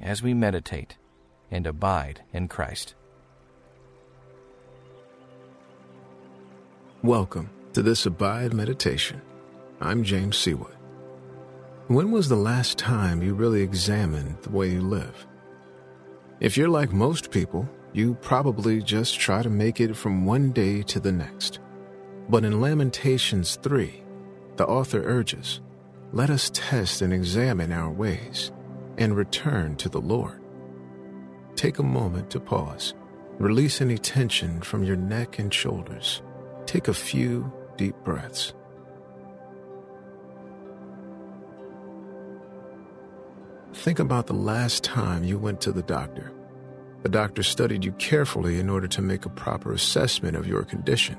as we meditate and abide in Christ. Welcome to this Abide meditation. I'm James Seawood. When was the last time you really examined the way you live? If you're like most people, you probably just try to make it from one day to the next. But in Lamentations 3, the author urges, "Let us test and examine our ways and return to the Lord." Take a moment to pause. Release any tension from your neck and shoulders. Take a few deep breaths. Think about the last time you went to the doctor. The doctor studied you carefully in order to make a proper assessment of your condition.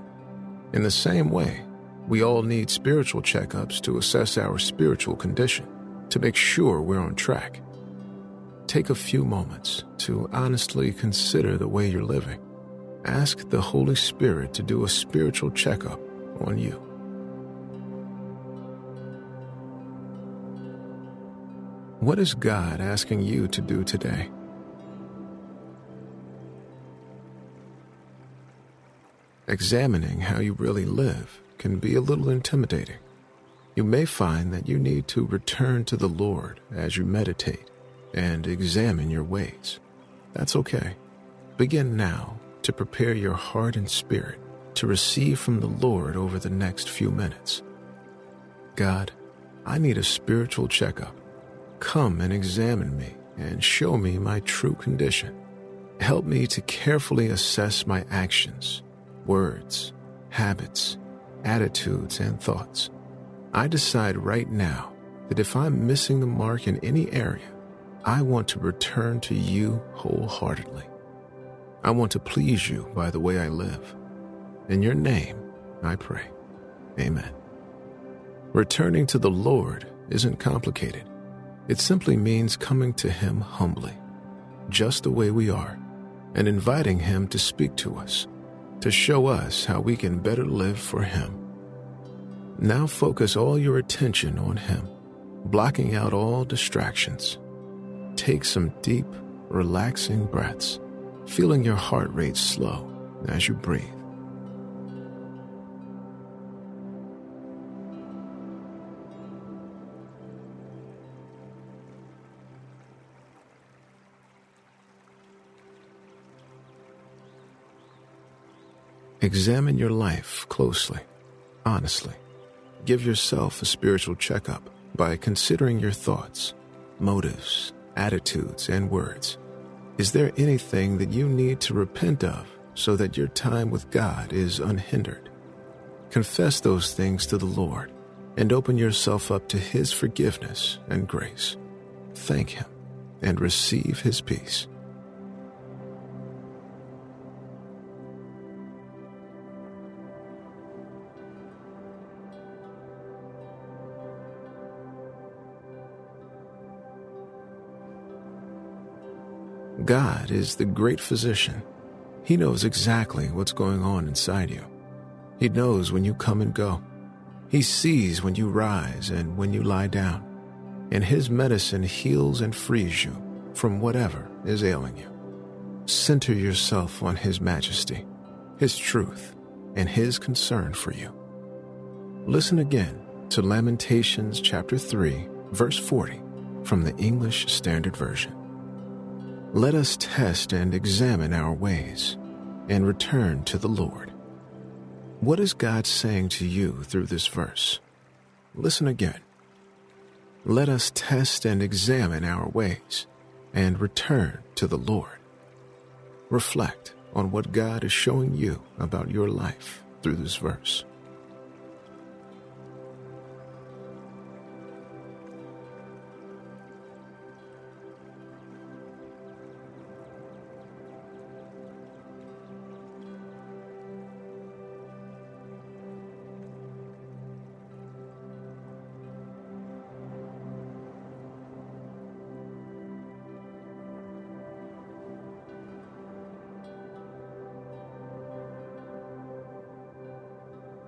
In the same way, we all need spiritual checkups to assess our spiritual condition, to make sure we're on track. Take a few moments to honestly consider the way you're living. Ask the Holy Spirit to do a spiritual checkup on you. What is God asking you to do today? Examining how you really live can be a little intimidating. You may find that you need to return to the Lord as you meditate and examine your ways. That's okay. Begin now to prepare your heart and spirit to receive from the Lord over the next few minutes. God, I need a spiritual checkup. Come and examine me and show me my true condition. Help me to carefully assess my actions, words, habits, attitudes, and thoughts. I decide right now that if I'm missing the mark in any area, I want to return to you wholeheartedly. I want to please you by the way I live. In your name, I pray. Amen. Returning to the Lord isn't complicated. It simply means coming to Him humbly, just the way we are, and inviting Him to speak to us, to show us how we can better live for Him. Now focus all your attention on Him, blocking out all distractions. Take some deep, relaxing breaths, feeling your heart rate slow as you breathe. Examine your life closely, honestly. Give yourself a spiritual checkup by considering your thoughts, motives, attitudes, and words. Is there anything that you need to repent of so that your time with God is unhindered? Confess those things to the Lord and open yourself up to His forgiveness and grace. Thank Him and receive His peace. God is the great physician. He knows exactly what's going on inside you. He knows when you come and go. He sees when you rise and when you lie down. And His medicine heals and frees you from whatever is ailing you. Center yourself on His majesty, His truth, and His concern for you. Listen again to Lamentations chapter 3, verse 40 from the English Standard Version. Let us test and examine our ways and return to the Lord. What is God saying to you through this verse? Listen again. Let us test and examine our ways and return to the Lord. Reflect on what God is showing you about your life through this verse.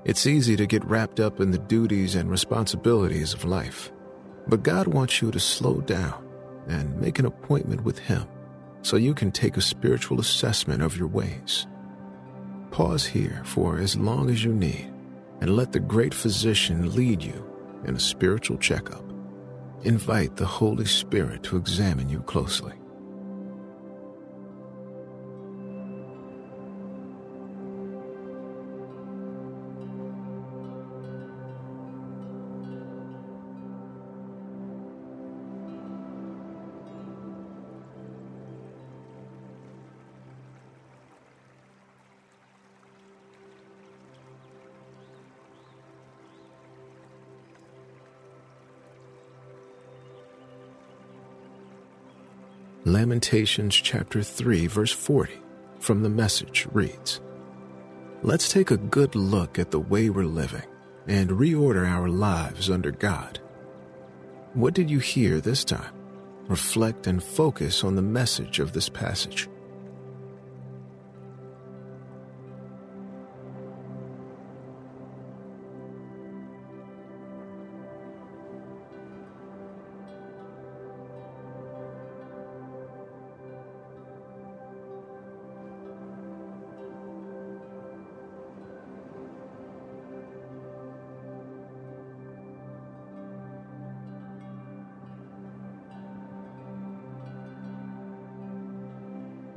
It's easy to get wrapped up in the duties and responsibilities of life. But God wants you to slow down and make an appointment with Him so you can take a spiritual assessment of your ways. Pause here for as long as you need and let the great physician lead you in a spiritual checkup. Invite the Holy Spirit to examine you closely. Lamentations chapter 3, verse 40, from the Message reads, "Let's take a good look at the way we're living and reorder our lives under God. What did you hear this time? Reflect and focus on the message of this passage."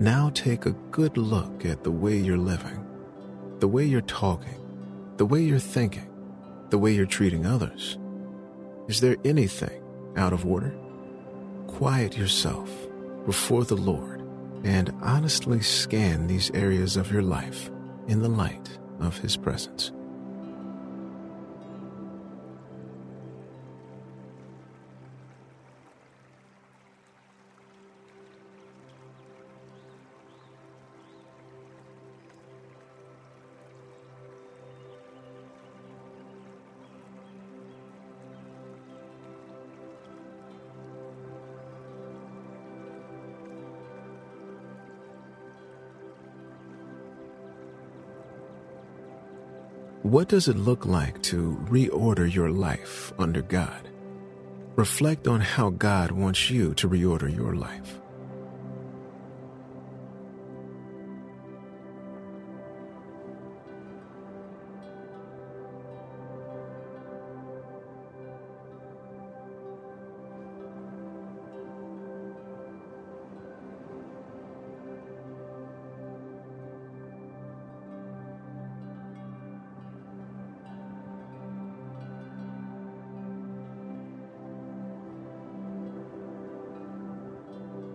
Now take a good look at the way you're living, the way you're talking, the way you're thinking, the way you're treating others. Is there anything out of order? Quiet yourself before the Lord and honestly scan these areas of your life in the light of His presence. What does it look like to reorder your life under God? Reflect on how God wants you to reorder your life.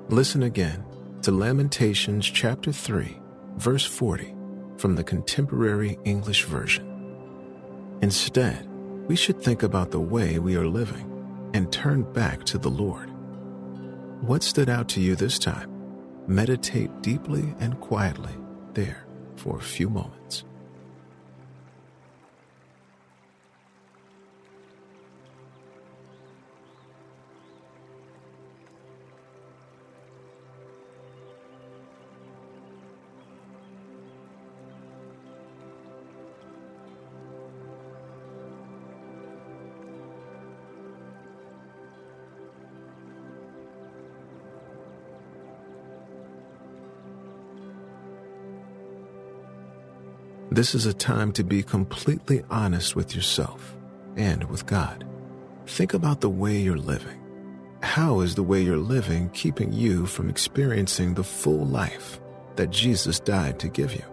Listen again to Lamentations chapter 3, verse 40, from the Contemporary English Version. Instead, we should think about the way we are living and turn back to the Lord. What stood out to you this time? Meditate deeply and quietly there for a few moments. This is a time to be completely honest with yourself and with God. Think about the way you're living. How is the way you're living keeping you from experiencing the full life that Jesus died to give you?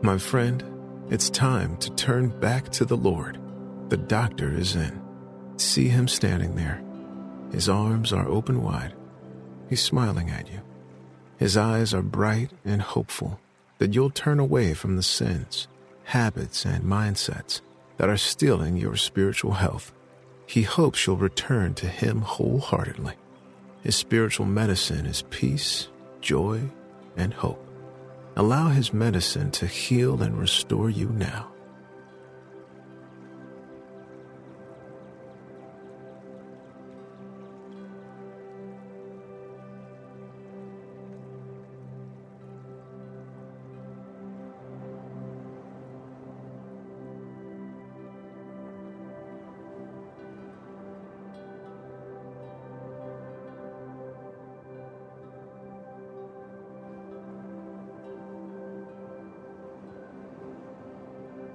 My friend, it's time to turn back to the Lord. The doctor is in. See him standing there. His arms are open wide. He's smiling at you. His eyes are bright and hopeful that you'll turn away from the sins, habits, and mindsets that are stealing your spiritual health. He hopes you'll return to him wholeheartedly. His spiritual medicine is peace, joy, and hope. Allow his medicine to heal and restore you now.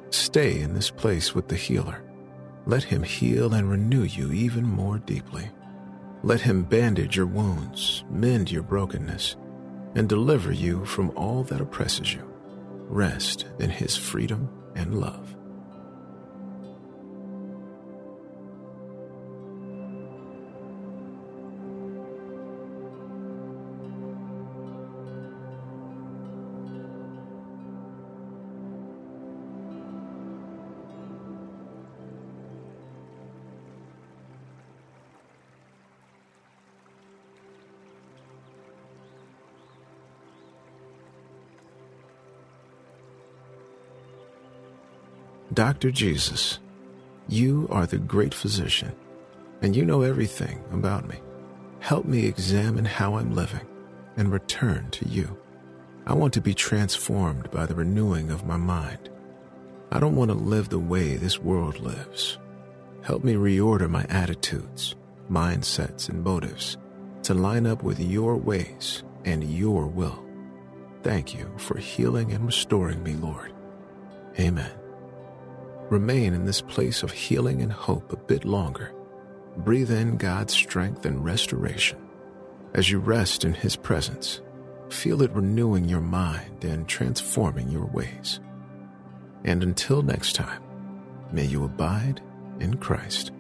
Stay in this place with the healer. Let him heal and renew you even more deeply. Let him bandage your wounds, mend your brokenness, and deliver you from all that oppresses you. Rest in his freedom and love. Dr. Jesus, you are the great physician, and you know everything about me. Help me examine how I'm living and return to you. I want to be transformed by the renewing of my mind. I don't want to live the way this world lives. Help me reorder my attitudes, mindsets, and motives to line up with your ways and your will. Thank you for healing and restoring me, Lord. Amen. Remain in this place of healing and hope a bit longer. Breathe in God's strength and restoration. As you rest in his presence, feel it renewing your mind and transforming your ways. And until next time, may you abide in Christ.